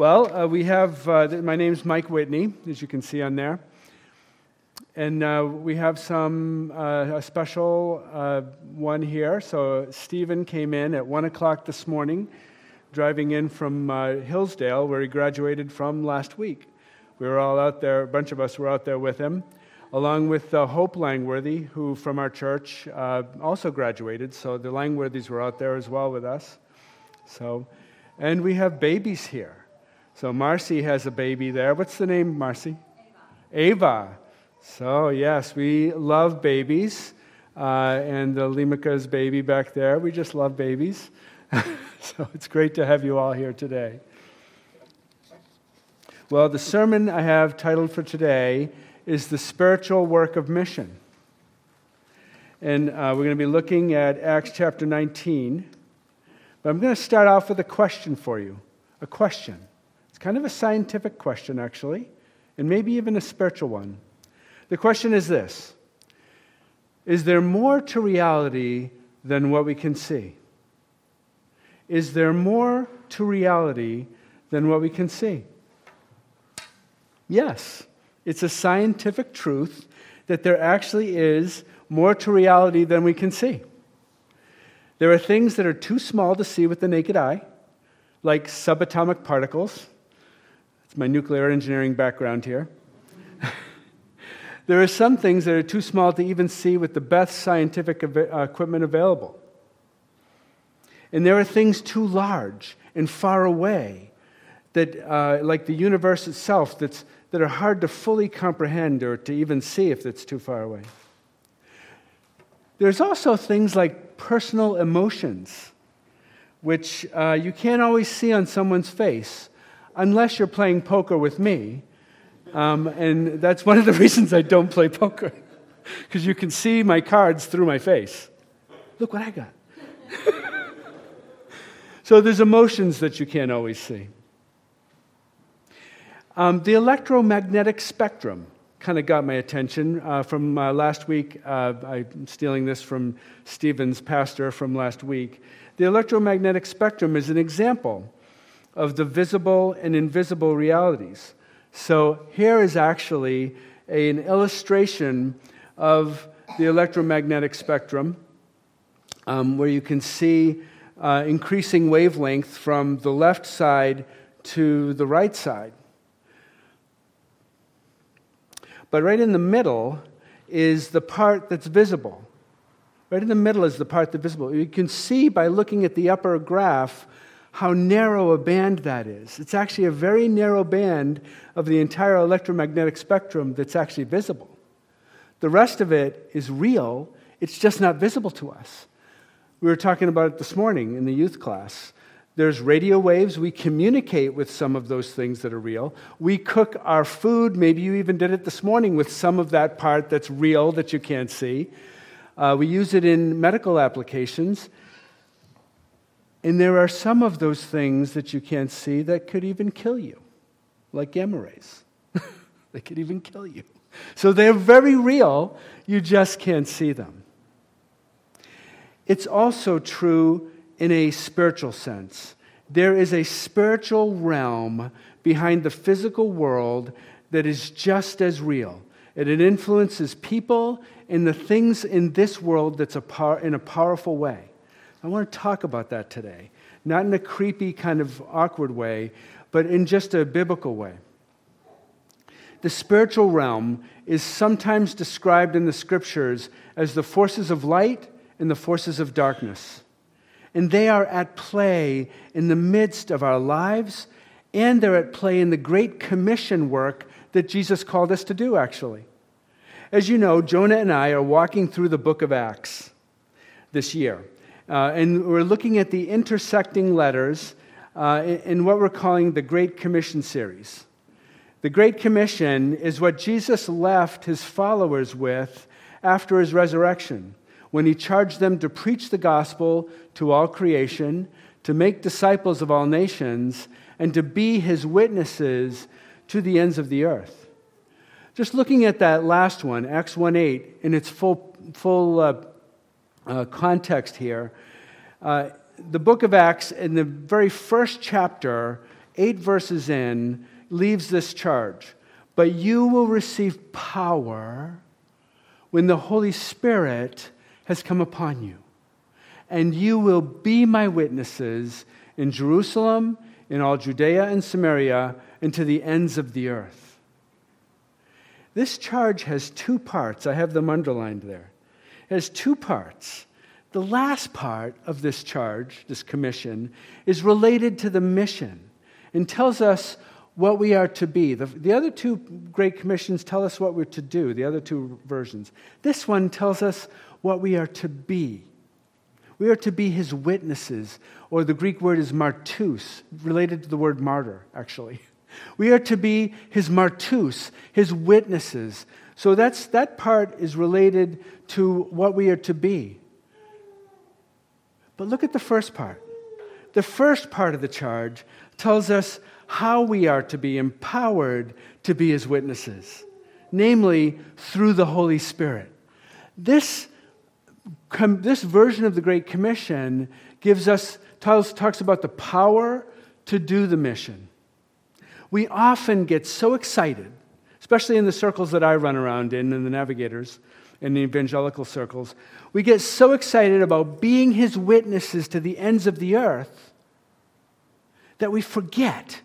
Well, we have, my name's Mike Whitney, as you can see on there. And we have a special one here. So Stephen came in at 1 o'clock this morning, driving in from Hillsdale, where he graduated from last week. We were all out there, a bunch of us were out there with him, along with Hope Langworthy, who from our church also graduated. So the Langworthys were out there as well with us. So, and we have babies here. So Marcy has a baby there. What's the name, Marcy? Ava. So, yes, we love babies, and Limika's baby back there. We just love babies. So it's great to have you all here today. Well, the sermon I have titled for today is The Spiritual Work of Mission. And we're going to be looking at Acts chapter 19. But I'm going to start off with a question for you, a question. It's kind of a scientific question, actually, and maybe even a spiritual one. The question is this: is there more to reality than what we can see? Is there more to reality than what we can see? Yes, it's a scientific truth that there actually is more to reality than we can see. There are things that are too small to see with the naked eye, like subatomic particles. That's my nuclear engineering background here. There are some things that are too small to even see with the best scientific equipment available. And there are things too large and far away, that, like the universe itself, that are hard to fully comprehend or to even see if it's too far away. There's also things like personal emotions, which you can't always see on someone's face, unless you're playing poker with me. And that's one of the reasons I don't play poker, because you can see my cards through my face. Look what I got. So there's emotions that you can't always see. The electromagnetic spectrum kind of got my attention from last week. I'm stealing this from Stephen's pastor from last week. The electromagnetic spectrum is an example of the visible and invisible realities. So here is actually an illustration of the electromagnetic spectrum, where you can see increasing wavelength from the left side to the right side. But right in the middle is the part that's visible. Right in the middle is the part that's visible. You can see by looking at the upper graph how narrow a band that is. It's actually a very narrow band of the entire electromagnetic spectrum that's actually visible. The rest of it is real, it's just not visible to us. We were talking about it this morning in the youth class. There's radio waves, we communicate with some of those things that are real. We cook our food, maybe you even did it this morning, with some of that part that's real that you can't see. We use it in medical applications. And there are some of those things that you can't see that could even kill you, like gamma rays. They could even kill you. So they're very real, you just can't see them. It's also true in a spiritual sense. There is a spiritual realm behind the physical world that is just as real. And it influences people and the things in this world that's in a powerful way. I want to talk about that today, not in a creepy kind of awkward way, but in just a biblical way. The spiritual realm is sometimes described in the Scriptures as the forces of light and the forces of darkness. And they are at play in the midst of our lives, and they're at play in the Great Commission work that Jesus called us to do, actually. As you know, Jonah and I are walking through the book of Acts this year. And we're looking at the intersecting letters in what we're calling the Great Commission series. The Great Commission is what Jesus left his followers with after his resurrection, when he charged them to preach the gospel to all creation, to make disciples of all nations, and to be his witnesses to the ends of the earth. Just looking at that last one, Acts 1:8, in its full context here, the book of Acts, in the very first chapter, 8 verses in, leaves this charge. But you will receive power when the Holy Spirit has come upon you. And you will be my witnesses in Jerusalem, in all Judea and Samaria, and to the ends of the earth. This charge has two parts. I have them underlined there. It has two parts. The last part of this charge, this commission, is related to the mission and tells us what we are to be. The other two Great Commissions tell us what we're to do, the other two versions. This one tells us what we are to be. We are to be his witnesses, or the Greek word is martus, related to the word martyr, actually. We are to be his martus, his witnesses. So that part is related to what we are to be. But look at the first part. The first part of the charge tells us how we are to be empowered to be his witnesses, namely through the Holy Spirit. This version of the Great Commission talks about the power to do the mission. We often get so excited, especially in the circles that I run around in the navigators, in the evangelical circles, we get so excited about being his witnesses to the ends of the earth that we forget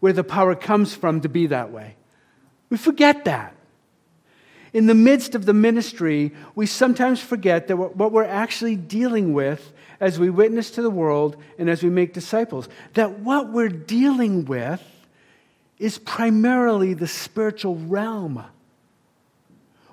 where the power comes from to be that way. We forget that. In the midst of the ministry, we sometimes forget that what we're actually dealing with as we witness to the world and as we make disciples, that what we're dealing with is primarily the spiritual realm.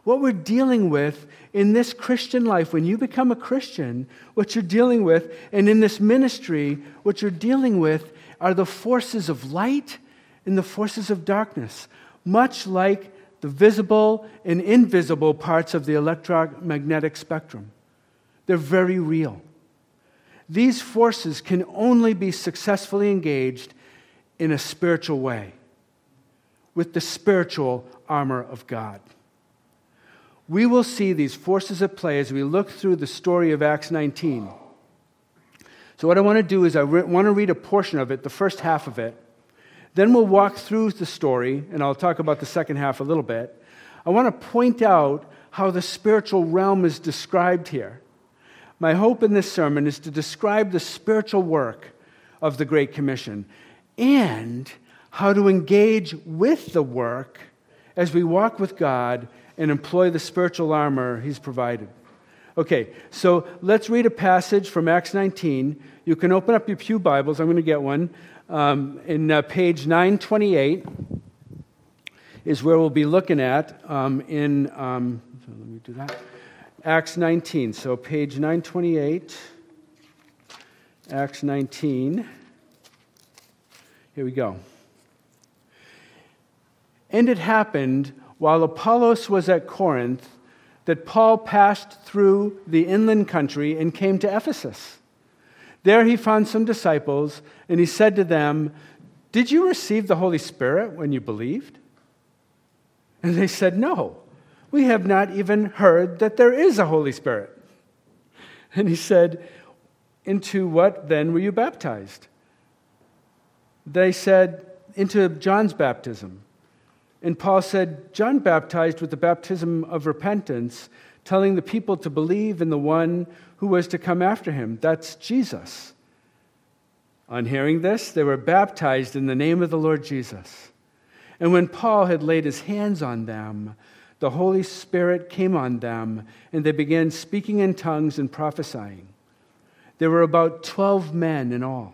What we're dealing with in this Christian life, when you become a Christian, what you're dealing with, and in this ministry, what you're dealing with are the forces of light and the forces of darkness, much like the visible and invisible parts of the electromagnetic spectrum. They're very real. These forces can only be successfully engaged in a spiritual way, with the spiritual armor of God. We will see these forces at play as we look through the story of Acts 19. So what I want to do is I want to read a portion of it, the first half of it. Then we'll walk through the story, and I'll talk about the second half a little bit. I want to point out how the spiritual realm is described here. My hope in this sermon is to describe the spiritual work of the Great Commission and how to engage with the work as we walk with God and employ the spiritual armor he's provided. Okay, so let's read a passage from Acts 19. You can open up your pew Bibles. I'm going to get one. Page 928 is where we'll be looking at let me do that. Acts 19. So page 928, Acts 19. Here we go. And it happened while Apollos was at Corinth that Paul passed through the inland country and came to Ephesus. There he found some disciples, and he said to them, "Did you receive the Holy Spirit when you believed?" And they said, "No, we have not even heard that there is a Holy Spirit." And he said, "Into what then were you baptized?" They said, "Into John's baptism." And Paul said, "John baptized with the baptism of repentance, telling the people to believe in the one who was to come after him. That's Jesus." On hearing this, they were baptized in the name of the Lord Jesus. And when Paul had laid his hands on them, the Holy Spirit came on them, and they began speaking in tongues and prophesying. There were about 12 men in all.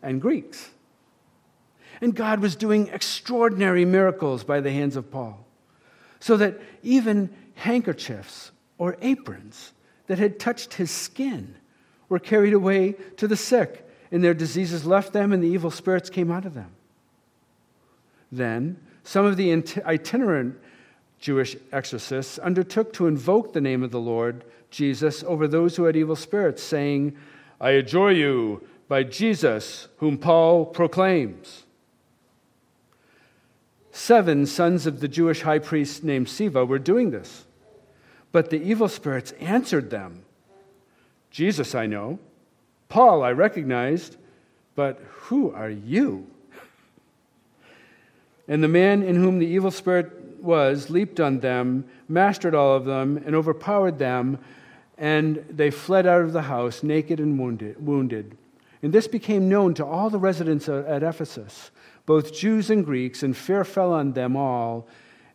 and Greeks. And God was doing extraordinary miracles by the hands of Paul, so that even handkerchiefs or aprons that had touched his skin were carried away to the sick, and their diseases left them, and the evil spirits came out of them. Then some of the itinerant Jewish exorcists undertook to invoke the name of the Lord Jesus over those who had evil spirits, saying, "I adjure you by Jesus, whom Paul proclaims." 7 sons of the Jewish high priest named Sceva were doing this, but the evil spirits answered them, "Jesus I know, Paul I recognized, but who are you?" And the man in whom the evil spirit was leaped on them, mastered all of them, and overpowered them, and they fled out of the house naked and wounded. And this became known to all the residents at Ephesus, both Jews and Greeks, and fear fell on them all,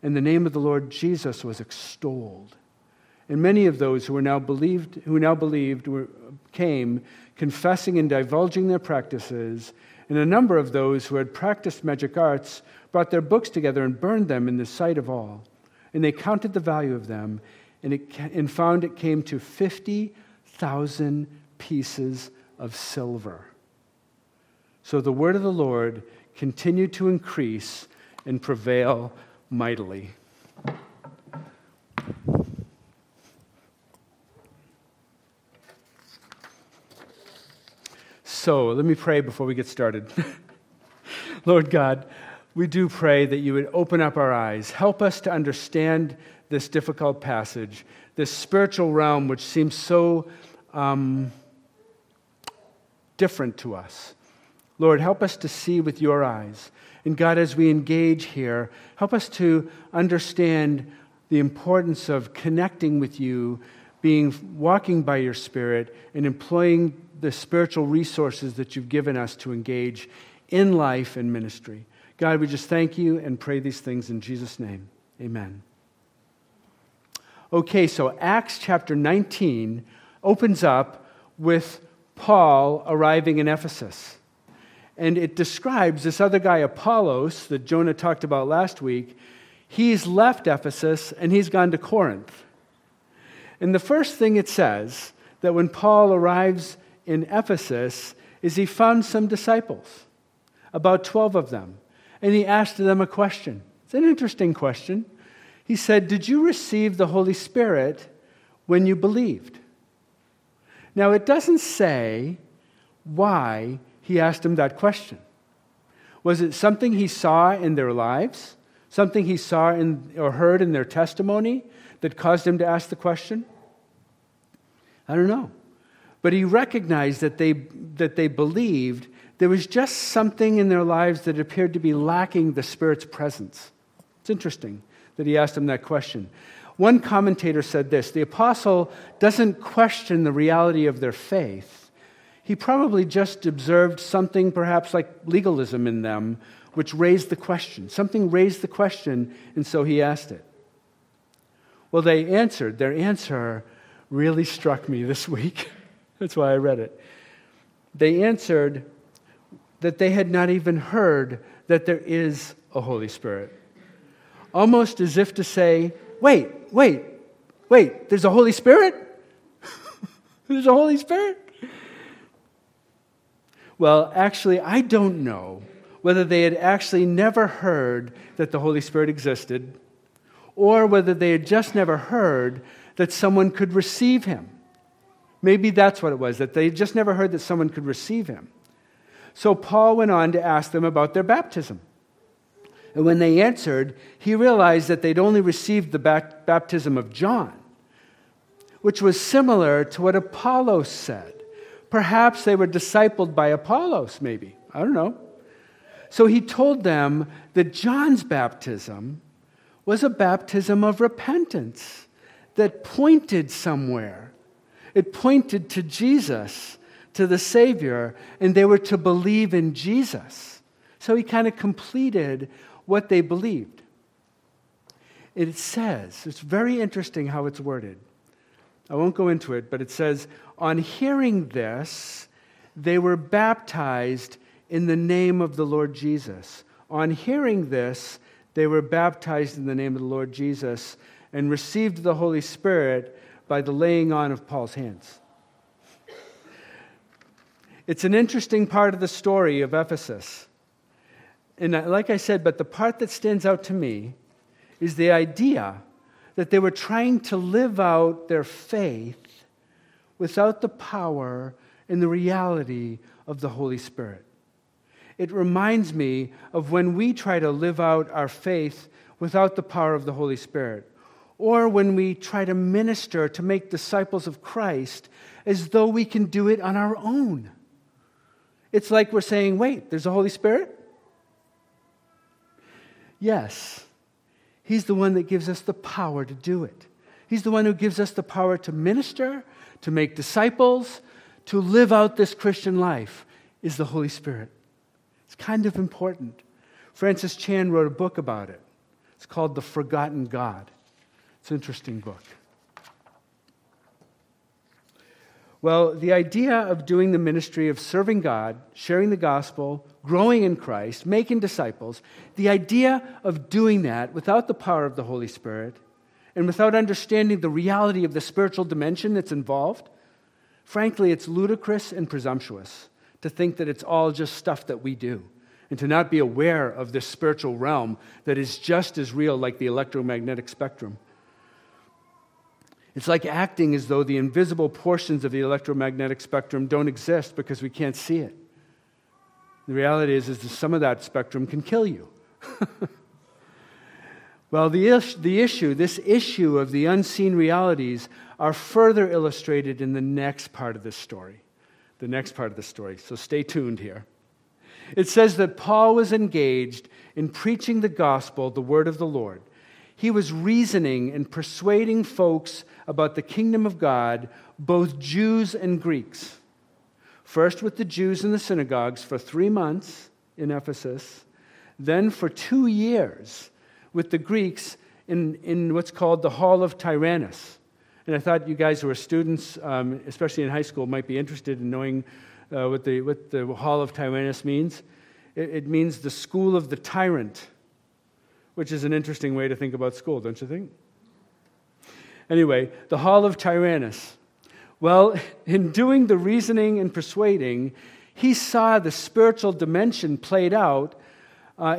and the name of the Lord Jesus was extolled. And many of those who now believed came, confessing and divulging their practices, and a number of those who had practiced magic arts brought their books together and burned them in the sight of all. And they counted the value of them, and found it came to 50,000 pieces of silver. So the word of the Lord continued to increase and prevail mightily. So let me pray before we get started. Lord God, we do pray that you would open up our eyes. Help us to understand this difficult passage, this spiritual realm which seems so different to us. Lord, help us to see with your eyes. And God, as we engage here, help us to understand the importance of connecting with you, walking by your Spirit, and employing the spiritual resources that you've given us to engage in life and ministry. God, we just thank you and pray these things in Jesus' name. Amen. Okay, so Acts chapter 19 opens up with Paul arriving in Ephesus. And it describes this other guy, Apollos, that Jonah talked about last week. He's left Ephesus and he's gone to Corinth. And the first thing it says that when Paul arrives in Ephesus is he found some disciples, about 12 of them, and he asked them a question. It's an interesting question. He said, "Did you receive the Holy Spirit when you believed?" Now, it doesn't say why he asked them that question. Was it something he saw in their lives, something he saw or heard in their testimony that caused him to ask the question? I don't know. But he recognized that they believed. There was just something in their lives that appeared to be lacking the Spirit's presence. It's interesting that he asked them that question. One commentator said this: the apostle doesn't question the reality of their faith. He probably just observed something perhaps like legalism in them, which raised the question. Something raised the question, and so he asked it. Well, they answered. Their answer really struck me this week. That's why I read it. They answered that they had not even heard that there is a Holy Spirit. Almost as if to say, wait, there's a Holy Spirit? There's a Holy Spirit? Well, actually, I don't know whether they had actually never heard that the Holy Spirit existed, or whether they had just never heard that someone could receive him. Maybe that's what it was, that they just never heard that someone could receive him. So Paul went on to ask them about their baptism. And when they answered, he realized that they'd only received the baptism of John, which was similar to what Apollos said. Perhaps they were discipled by Apollos, maybe. I don't know. So he told them that John's baptism was a baptism of repentance that pointed somewhere. It pointed to Jesus, to the Savior, and they were to believe in Jesus. So he kind of completed what they believed. It says, it's very interesting how it's worded. I won't go into it, but it says, on hearing this, they were baptized in the name of the Lord Jesus. On hearing this, they were baptized in the name of the Lord Jesus and received the Holy Spirit by the laying on of Paul's hands. It's an interesting part of the story of Ephesus. And like I said, but the part that stands out to me is the idea that they were trying to live out their faith without the power and the reality of the Holy Spirit. It reminds me of when we try to live out our faith without the power of the Holy Spirit, or when we try to minister to make disciples of Christ as though we can do it on our own. It's like we're saying, wait, there's a Holy Spirit? Yes, He's the one that gives us the power to do it. He's the one who gives us the power to minister, to make disciples, to live out this Christian life is the Holy Spirit. It's kind of important. Francis Chan wrote a book about it. It's called The Forgotten God. It's an interesting book. Well, the idea of doing the ministry of serving God, sharing the gospel, growing in Christ, making disciples, the idea of doing that without the power of the Holy Spirit and without understanding the reality of the spiritual dimension that's involved, frankly, it's ludicrous and presumptuous to think that it's all just stuff that we do and to not be aware of this spiritual realm that is just as real like the electromagnetic spectrum. It's like acting as though the invisible portions of the electromagnetic spectrum don't exist because we can't see it. The reality is that some of that spectrum can kill you. Well, this issue of the unseen realities are further illustrated in the next part of this story. So stay tuned here. It says that Paul was engaged in preaching the gospel, the word of the Lord. He was reasoning and persuading folks about the kingdom of God, both Jews and Greeks. First with the Jews in the synagogues for 3 months in Ephesus, then for 2 years with the Greeks in what's called the Hall of Tyrannus. And I thought you guys who are students, especially in high school, might be interested in knowing what the Hall of Tyrannus means. It means the school of the tyrant, which is an interesting way to think about school, don't you think? Anyway, the Hall of Tyrannus. Well, in doing the reasoning and persuading, he saw the spiritual dimension played out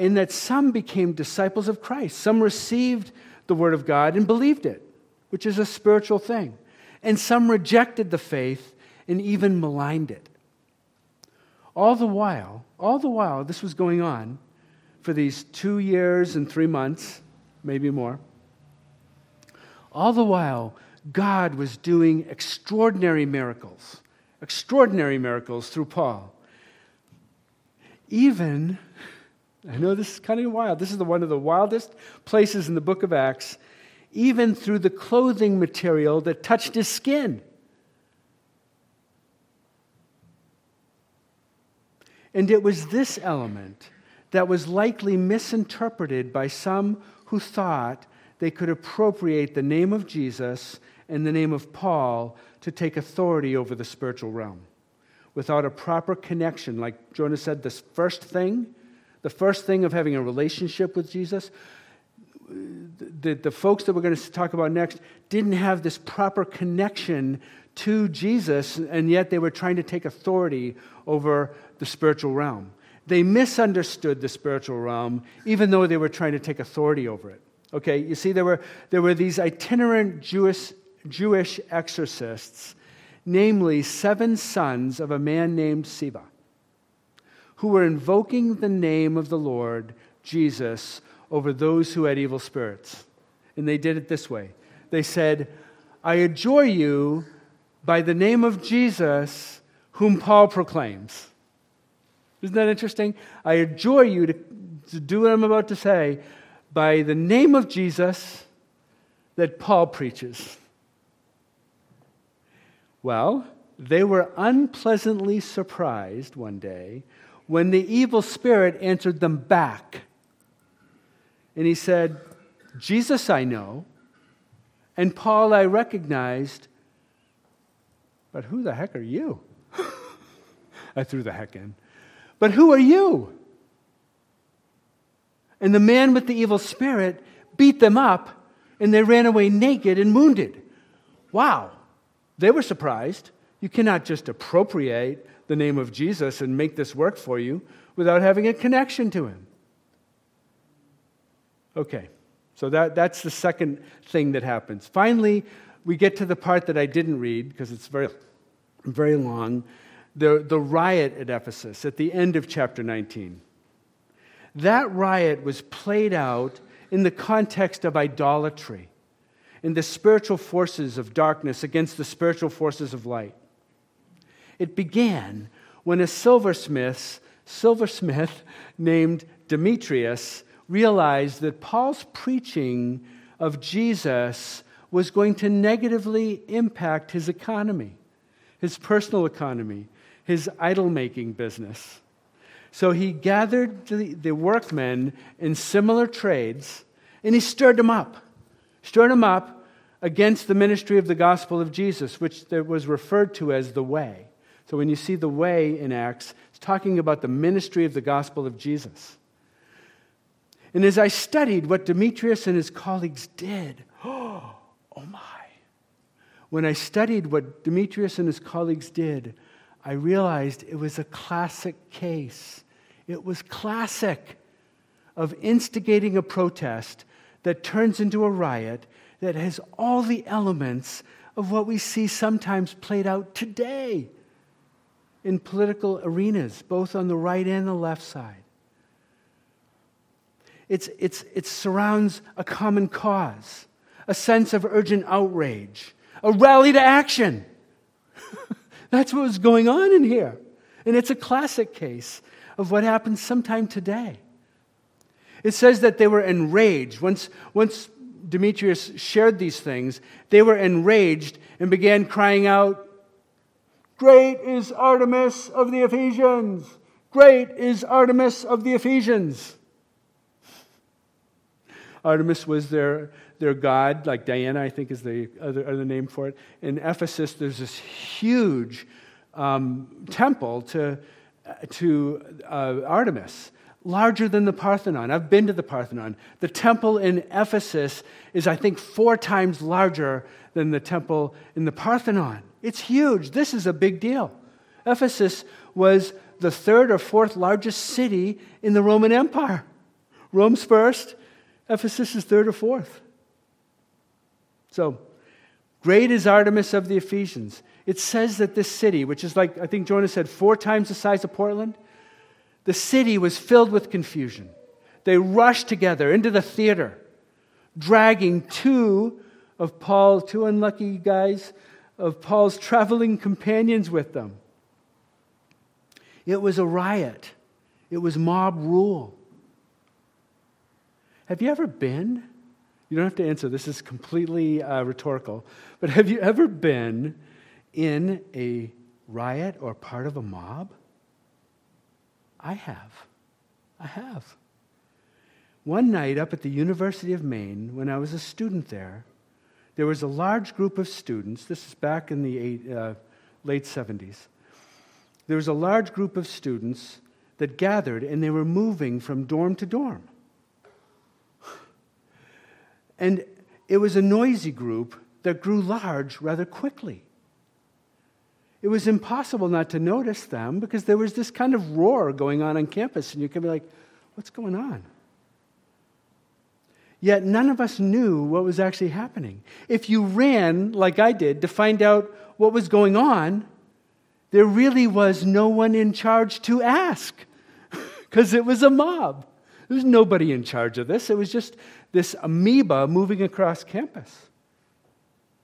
in that some became disciples of Christ. Some received the word of God and believed it, which is a spiritual thing. And some rejected the faith and even maligned it. All the while, this was going on, for these 2 years and 3 months, maybe more. All the while, God was doing extraordinary miracles through Paul. Even, I know this is kind of wild, this is one of the wildest places in the book of Acts, even through the clothing material that touched his skin. And it was this element that was likely misinterpreted by some who thought they could appropriate the name of Jesus and the name of Paul to take authority over the spiritual realm. Without a proper connection, like Jonah said, the first thing of having a relationship with Jesus, the folks that we're going to talk about next didn't have this proper connection to Jesus, and yet they were trying to take authority over the spiritual realm. They misunderstood the spiritual realm, even though they were trying to take authority over it. Okay, you see, there were these itinerant Jewish exorcists, namely 7 sons of a man named Sceva, who were invoking the name of the Lord Jesus over those who had evil spirits. And they did it this way. They said, "I adjure you by the name of Jesus, whom Paul proclaims." Isn't that interesting? I adjure you to do what I'm about to say by the name of Jesus that Paul preaches. Well, they were unpleasantly surprised one day when the evil spirit answered them back. And he said, "Jesus I know, and Paul I recognized, but who the heck are you?" I threw the heck in. "But who are you?" And the man with the evil spirit beat them up, and they ran away naked and wounded. Wow. They were surprised. You cannot just appropriate the name of Jesus and make this work for you without having a connection to him. Okay, so that's the second thing that happens. Finally, we get to the part that I didn't read because it's very, very long, the riot at Ephesus at the end of chapter 19. That riot was played out in the context of idolatry, in the spiritual forces of darkness against the spiritual forces of light. It began when a silversmith named Demetrius realized that Paul's preaching of Jesus was going to negatively impact his economy, his personal economy, his idol-making business. So he gathered the workmen in similar trades, and he stirred them up against the ministry of the gospel of Jesus, which was referred to as the way. So when you see the way in Acts, it's talking about the ministry of the gospel of Jesus. And as I studied what Demetrius and his colleagues did, I realized it was a classic case. It was classic of instigating a protest that turns into a riot that has all the elements of what we see sometimes played out today in political arenas, both on the right and the left side. It surrounds a common cause, a sense of urgent outrage, a rally to action. That's what was going on in here. And it's a classic case of what happens sometime today. It says that they were enraged. Once Demetrius shared these things, they were enraged and began crying out, "Great is Artemis of the Ephesians! Great is Artemis of the Ephesians!" Artemis was their god, like Diana, I think, is the other name for it. In Ephesus, there's this huge temple to Artemis, larger than the Parthenon. I've been to the Parthenon. The temple in Ephesus is, I think, 4 times larger than the temple in the Parthenon. It's huge. This is a big deal. Ephesus was the 3rd or 4th largest city in the Roman Empire. Rome's first. Ephesus is 3rd or 4th. So, great is Artemis of the Ephesians. It says that this city, which is like, I think Jonah said, 4 times the size of Portland, the city was filled with confusion. They rushed together into the theater, dragging two unlucky guys of Paul's traveling companions with them. It was a riot. It was mob rule. Have you ever been? You don't have to answer. This is completely rhetorical. But have you ever been in a riot or part of a mob? I have. One night up at the University of Maine, when I was a student there, there was a large group of students. This is back in the late 70s. There was a large group of students that gathered, and they were moving from dorm to dorm. And it was a noisy group that grew large rather quickly. It was impossible not to notice them because there was this kind of roar going on campus, and you could be like, what's going on? Yet none of us knew what was actually happening. If you ran, like I did, to find out what was going on, there really was no one in charge to ask because it was a mob. There was nobody in charge of this. It was just this amoeba moving across campus.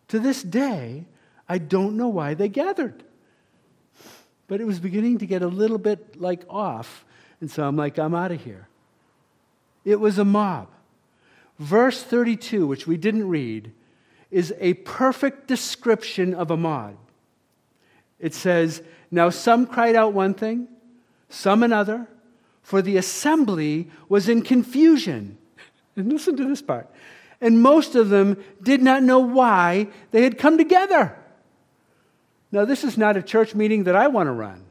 To this day, I don't know why they gathered. But it was beginning to get a little bit like off, and so I'm like, I'm out of here. It was a mob. Verse 32, which we didn't read, is a perfect description of a mob. It says, "Now some cried out one thing, some another, for the assembly was in confusion." And listen to this part. "And most of them did not know why they had come together." Now, this is not a church meeting that I want to run.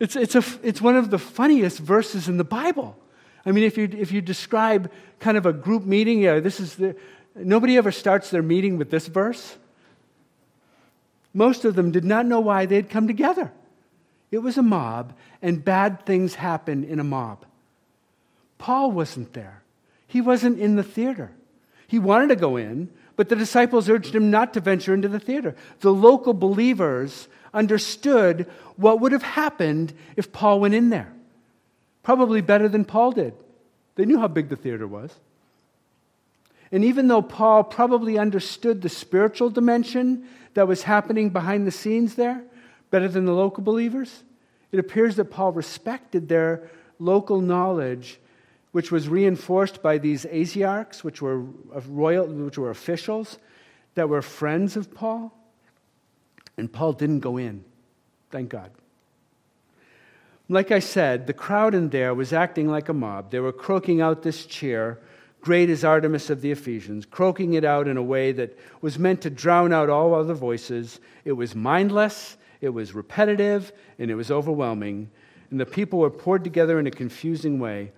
It's one of the funniest verses in the Bible. I mean, if you describe kind of a group meeting, nobody ever starts their meeting with this verse. Most of them did not know why they'd come together. It was a mob, and bad things happen in a mob. Paul wasn't there. He wasn't in the theater. He wanted to go in, but the disciples urged him not to venture into the theater. The local believers understood what would have happened if Paul went in there. Probably better than Paul did. They knew how big the theater was. And even though Paul probably understood the spiritual dimension that was happening behind the scenes there, better than the local believers, it appears that Paul respected their local knowledge, which was reinforced by these Asiarchs, which were officials that were friends of Paul. And Paul didn't go in, thank God. Like I said, the crowd in there was acting like a mob. They were croaking out this cheer, "Great is Artemis of the Ephesians," croaking it out in a way that was meant to drown out all other voices. It was mindless, it was repetitive, and it was overwhelming. And the people were poured together in a confusing way.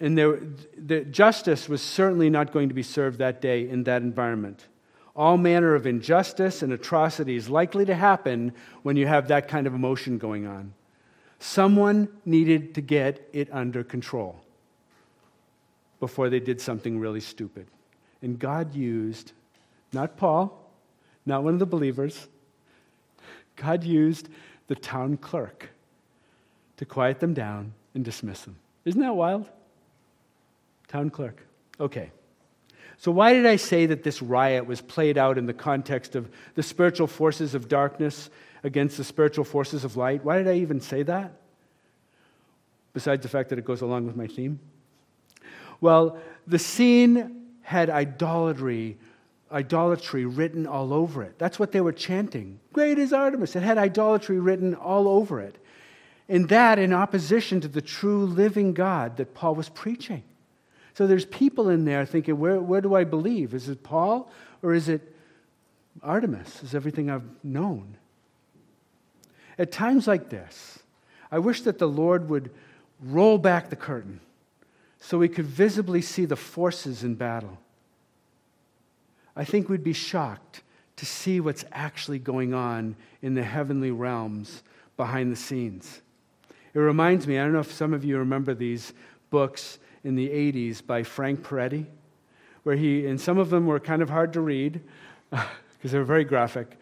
And the justice was certainly not going to be served that day in that environment. All manner of injustice and atrocity is likely to happen when you have that kind of emotion going on. Someone needed to get it under control before they did something really stupid. And God used, not Paul, not one of the believers, God used the town clerk to quiet them down and dismiss them. Isn't that wild? Town clerk. Okay. So why did I say that this riot was played out in the context of the spiritual forces of darkness against the spiritual forces of light? Why did I even say that? Besides the fact that it goes along with my theme. Well, the scene had idolatry written all over it. That's what they were chanting. "Great is Artemis." It had idolatry written all over it. And that in opposition to the true living God that Paul was preaching. So there's people in there thinking, where do I believe? Is it Paul or is it Artemis? Is everything I've known? At times like this, I wish that the Lord would roll back the curtain so we could visibly see the forces in battle. I think we'd be shocked to see what's actually going on in the heavenly realms behind the scenes. It reminds me, I don't know if some of you remember these books in the 80s by Frank Peretti, where he, and some of them were kind of hard to read because they were very graphic,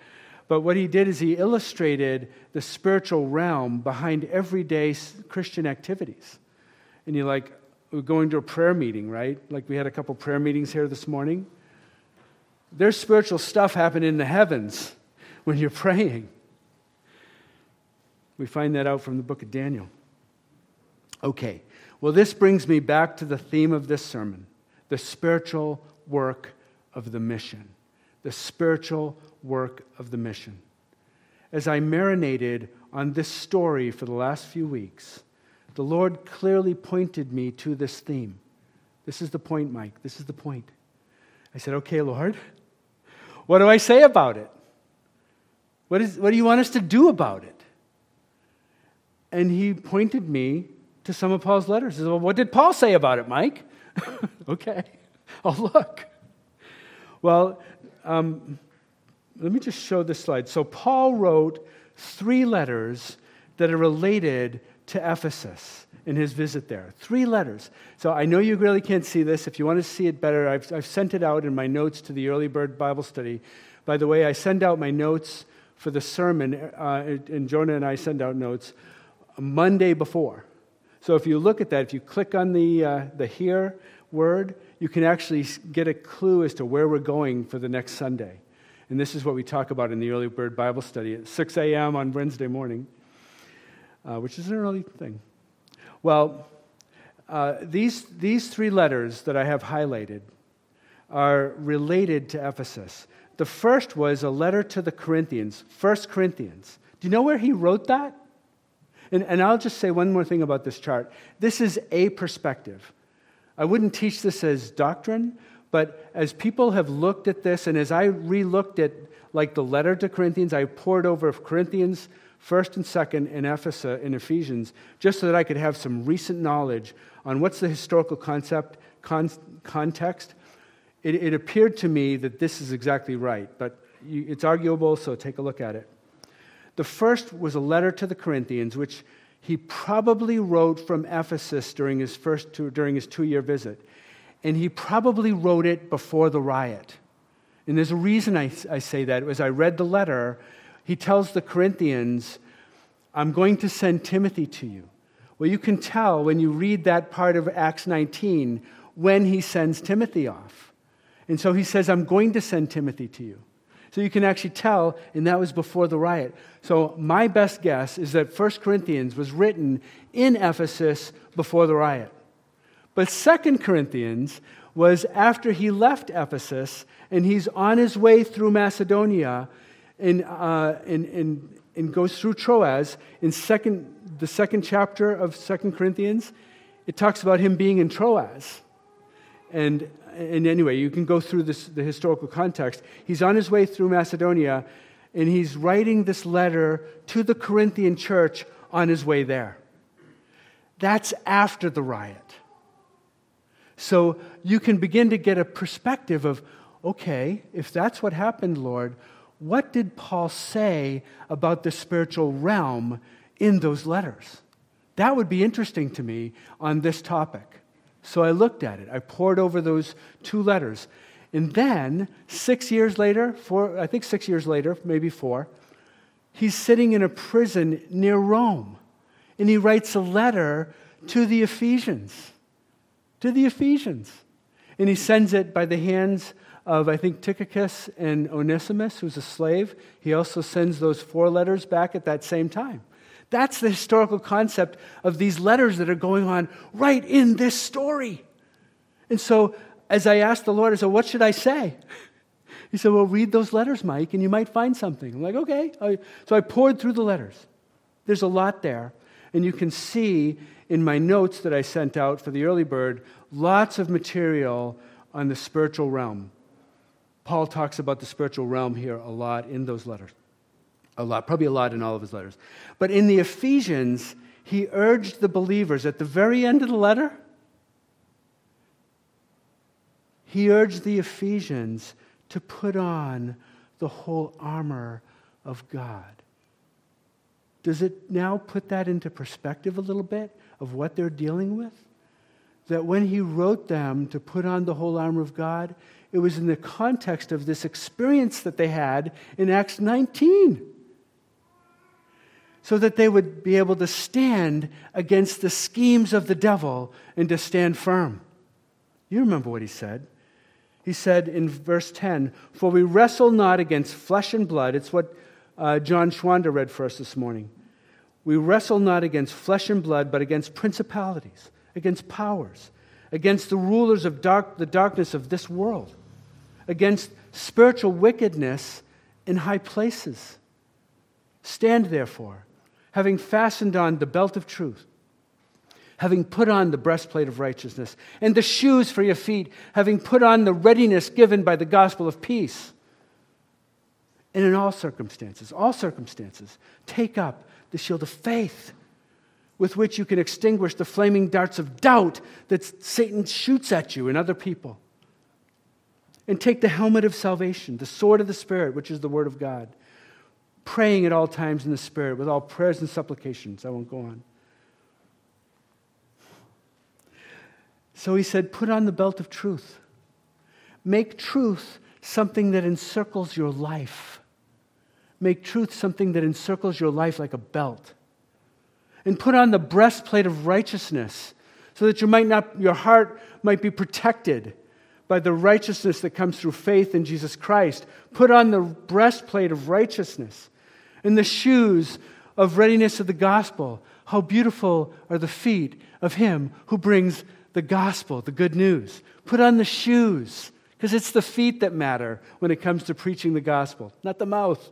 but what he did is he illustrated the spiritual realm behind everyday Christian activities. And you're like, we're going to a prayer meeting, right? Like we had a couple prayer meetings here this morning. There's spiritual stuff happening in the heavens when you're praying. We find that out from the book of Daniel. Okay. Well, this brings me back to the theme of this sermon, the spiritual work of the mission. The spiritual work of the mission. As I marinated on this story for the last few weeks, the Lord clearly pointed me to this theme. This is the point, Mike. This is the point. I said, okay, Lord, what do I say about it? What do you want us to do about it? And he pointed me to some of Paul's letters. He said, well, what did Paul say about it, Mike? Okay, I'll look. Well, let me just show this slide. So Paul wrote 3 letters that are related to Ephesus in his visit there. 3 letters. So I know you really can't see this. If you want to see it better, I've sent it out in my notes to the Early Bird Bible Study. By the way, I send out my notes for the sermon, and Jonah and I send out notes Monday before. So if you look at that, if you click on the here word, you can actually get a clue as to where we're going for the next Sunday. And this is what we talk about in the Early Bird Bible Study at 6 a.m. on Wednesday morning, which is an early thing. Well, these 3 letters that I have highlighted are related to Ephesus. The first was a letter to the Corinthians, 1 Corinthians. Do you know where he wrote that? And I'll just say one more thing about this chart. This is a perspective. I wouldn't teach this as doctrine, but as people have looked at this, and as I re-looked at like the letter to Corinthians, I poured over Corinthians 1st and 2nd in Ephesus in Ephesians, just so that I could have some recent knowledge on what's the historical context. It appeared to me that this is exactly right, but It's arguable, so take a look at it. The first was a letter to the Corinthians, which he probably wrote from Ephesus during his 2-year visit. And he probably wrote it before the riot. And there's a reason I say that. As I read the letter, he tells the Corinthians, I'm going to send Timothy to you. Well, you can tell when you read that part of Acts 19 when he sends Timothy off. And so he says, I'm going to send Timothy to you. So you can actually tell, and that was before the riot. So my best guess is that 1 Corinthians was written in Ephesus before the riot. But 2 Corinthians was after he left Ephesus, and he's on his way through Macedonia and goes through Troas. In the second chapter of 2 Corinthians, it talks about him being in Troas. And anyway, you can go through the historical context. He's on his way through Macedonia, and he's writing this letter to the Corinthian church on his way there. That's after the riot. So you can begin to get a perspective of, okay, if that's what happened, Lord, what did Paul say about the spiritual realm in those letters? That would be interesting to me on this topic. So I looked at it. I pored over those 2 letters. And then 6 years later, 6 years later, maybe 4, he's sitting in a prison near Rome. And he writes a letter to the Ephesians. And he sends it by the hands of, I think, Tychicus and Onesimus, who's a slave. He also sends those 4 letters back at that same time. That's the historical concept of these letters that are going on right in this story. And so as I asked the Lord, I said, what should I say? He said, well, read those letters, Mike, and you might find something. I'm like, okay. So I poured through the letters. There's a lot there. And you can see in my notes that I sent out for the early bird, lots of material on the spiritual realm. Paul talks about the spiritual realm here a lot in those letters. Probably a lot in all of his letters. But in the Ephesians, he urged the believers at the very end of the letter, he urged the Ephesians to put on the whole armor of God. Does it now put that into perspective a little bit of what they're dealing with? That when he wrote them to put on the whole armor of God, it was in the context of this experience that they had in Acts 19. So that they would be able to stand against the schemes of the devil and to stand firm. You remember what he said. He said in verse 10, for we wrestle not against flesh and blood. It's what John Schwander read for us this morning. We wrestle not against flesh and blood, but against principalities, against powers, against the rulers of the darkness of this world, against spiritual wickedness in high places. Stand therefore, having fastened on the belt of truth, having put on the breastplate of righteousness, and the shoes for your feet, having put on the readiness given by the gospel of peace. And in all circumstances, take up the shield of faith with which you can extinguish the flaming darts of doubt that Satan shoots at you and other people. And take the helmet of salvation, the sword of the Spirit, which is the word of God, praying at all times in the Spirit with all prayers and supplications. I won't go on. So he said, put on the belt of truth. Make truth something that encircles your life. Make truth something that encircles your life like a belt. And put on the breastplate of righteousness so that your heart might be protected by the righteousness that comes through faith in Jesus Christ. Put on the breastplate of righteousness and the shoes of readiness of the gospel. How beautiful are the feet of him who brings the gospel, the good news. Put on the shoes, because it's the feet that matter when it comes to preaching the gospel, not the mouth.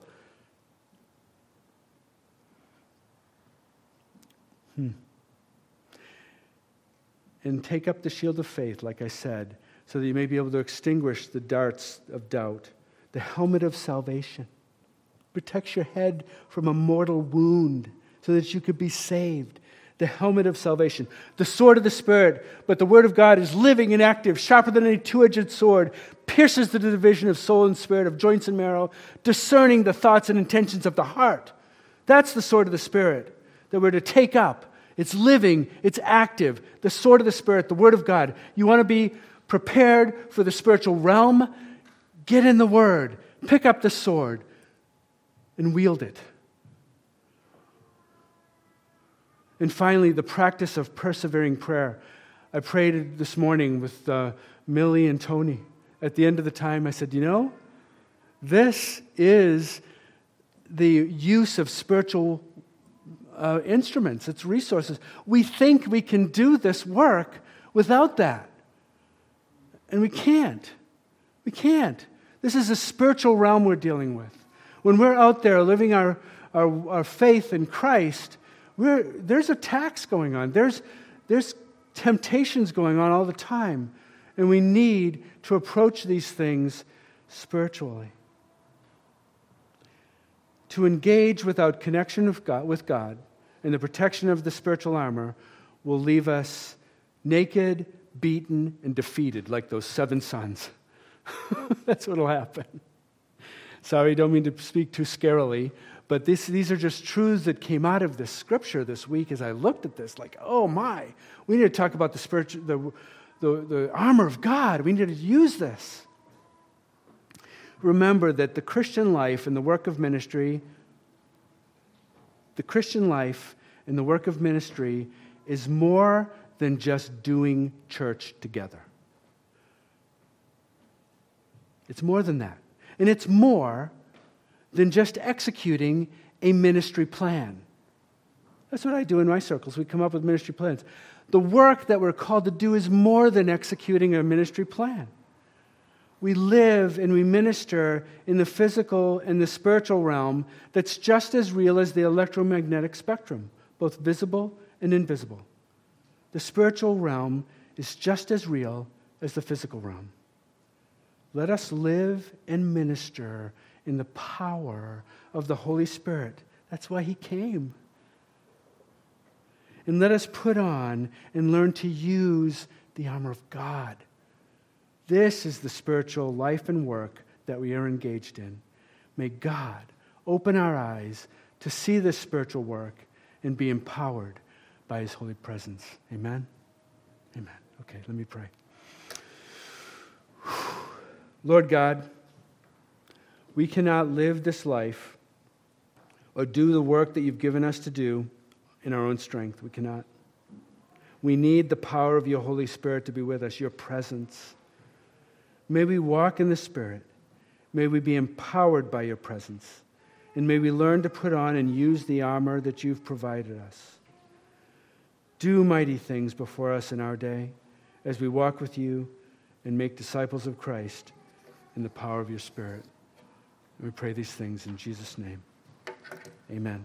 And take up the shield of faith, like I said, so that you may be able to extinguish the darts of doubt. The helmet of salvation protects your head from a mortal wound so that you could be saved. the helmet of salvation, the sword of the Spirit. But the Word of God is living and active, sharper than any two-edged sword, pierces the division of soul and spirit, of joints and marrow, discerning the thoughts and intentions of the heart. That's the sword of the Spirit that we're to take up. It's living, it's active. The sword of the Spirit, the Word of God. You want to be prepared for the spiritual realm? Get in the Word. Pick up the sword and wield it. And finally, the practice of persevering prayer. I prayed this morning with Millie and Tony. At the end of the time, I said, this is the use of spiritual instruments, it's resources. We think we can do this work without that. And we can't. We can't. This is a spiritual realm we're dealing with. When we're out there living our faith in Christ, there's attacks going on. There's temptations going on all the time. And we need to approach these things spiritually. To engage without connection with God and the protection of the spiritual armor will leave us naked, beaten, and defeated like those 7 sons. That's what will happen. Sorry, don't mean to speak too scarily, but these are just truths that came out of this scripture this week as I looked at this. Like, oh my, we need to talk about the spiritual, the armor of God. We need to use this. Remember that the Christian life and the work of ministry, is more than just doing church together. It's more than that. And it's more than just executing a ministry plan. That's what I do in my circles. We come up with ministry plans. The work that we're called to do is more than executing a ministry plan. We live and we minister in the physical and the spiritual realm that's just as real as the electromagnetic spectrum, both visible and invisible. The spiritual realm is just as real as the physical realm. Let us live and minister in the power of the Holy Spirit. That's why He came. And let us put on and learn to use the armor of God. This is the spiritual life and work that we are engaged in. May God open our eyes to see this spiritual work and be empowered by His holy presence. Amen? Amen. Okay, let me pray. Lord God, we cannot live this life or do the work that You've given us to do in our own strength. We cannot. We need the power of Your Holy Spirit to be with us, Your presence. May we walk in the Spirit. May we be empowered by Your presence. And may we learn to put on and use the armor that You've provided us. Do mighty things before us in our day as we walk with You and make disciples of Christ in the power of Your Spirit. And we pray these things in Jesus' name. Amen.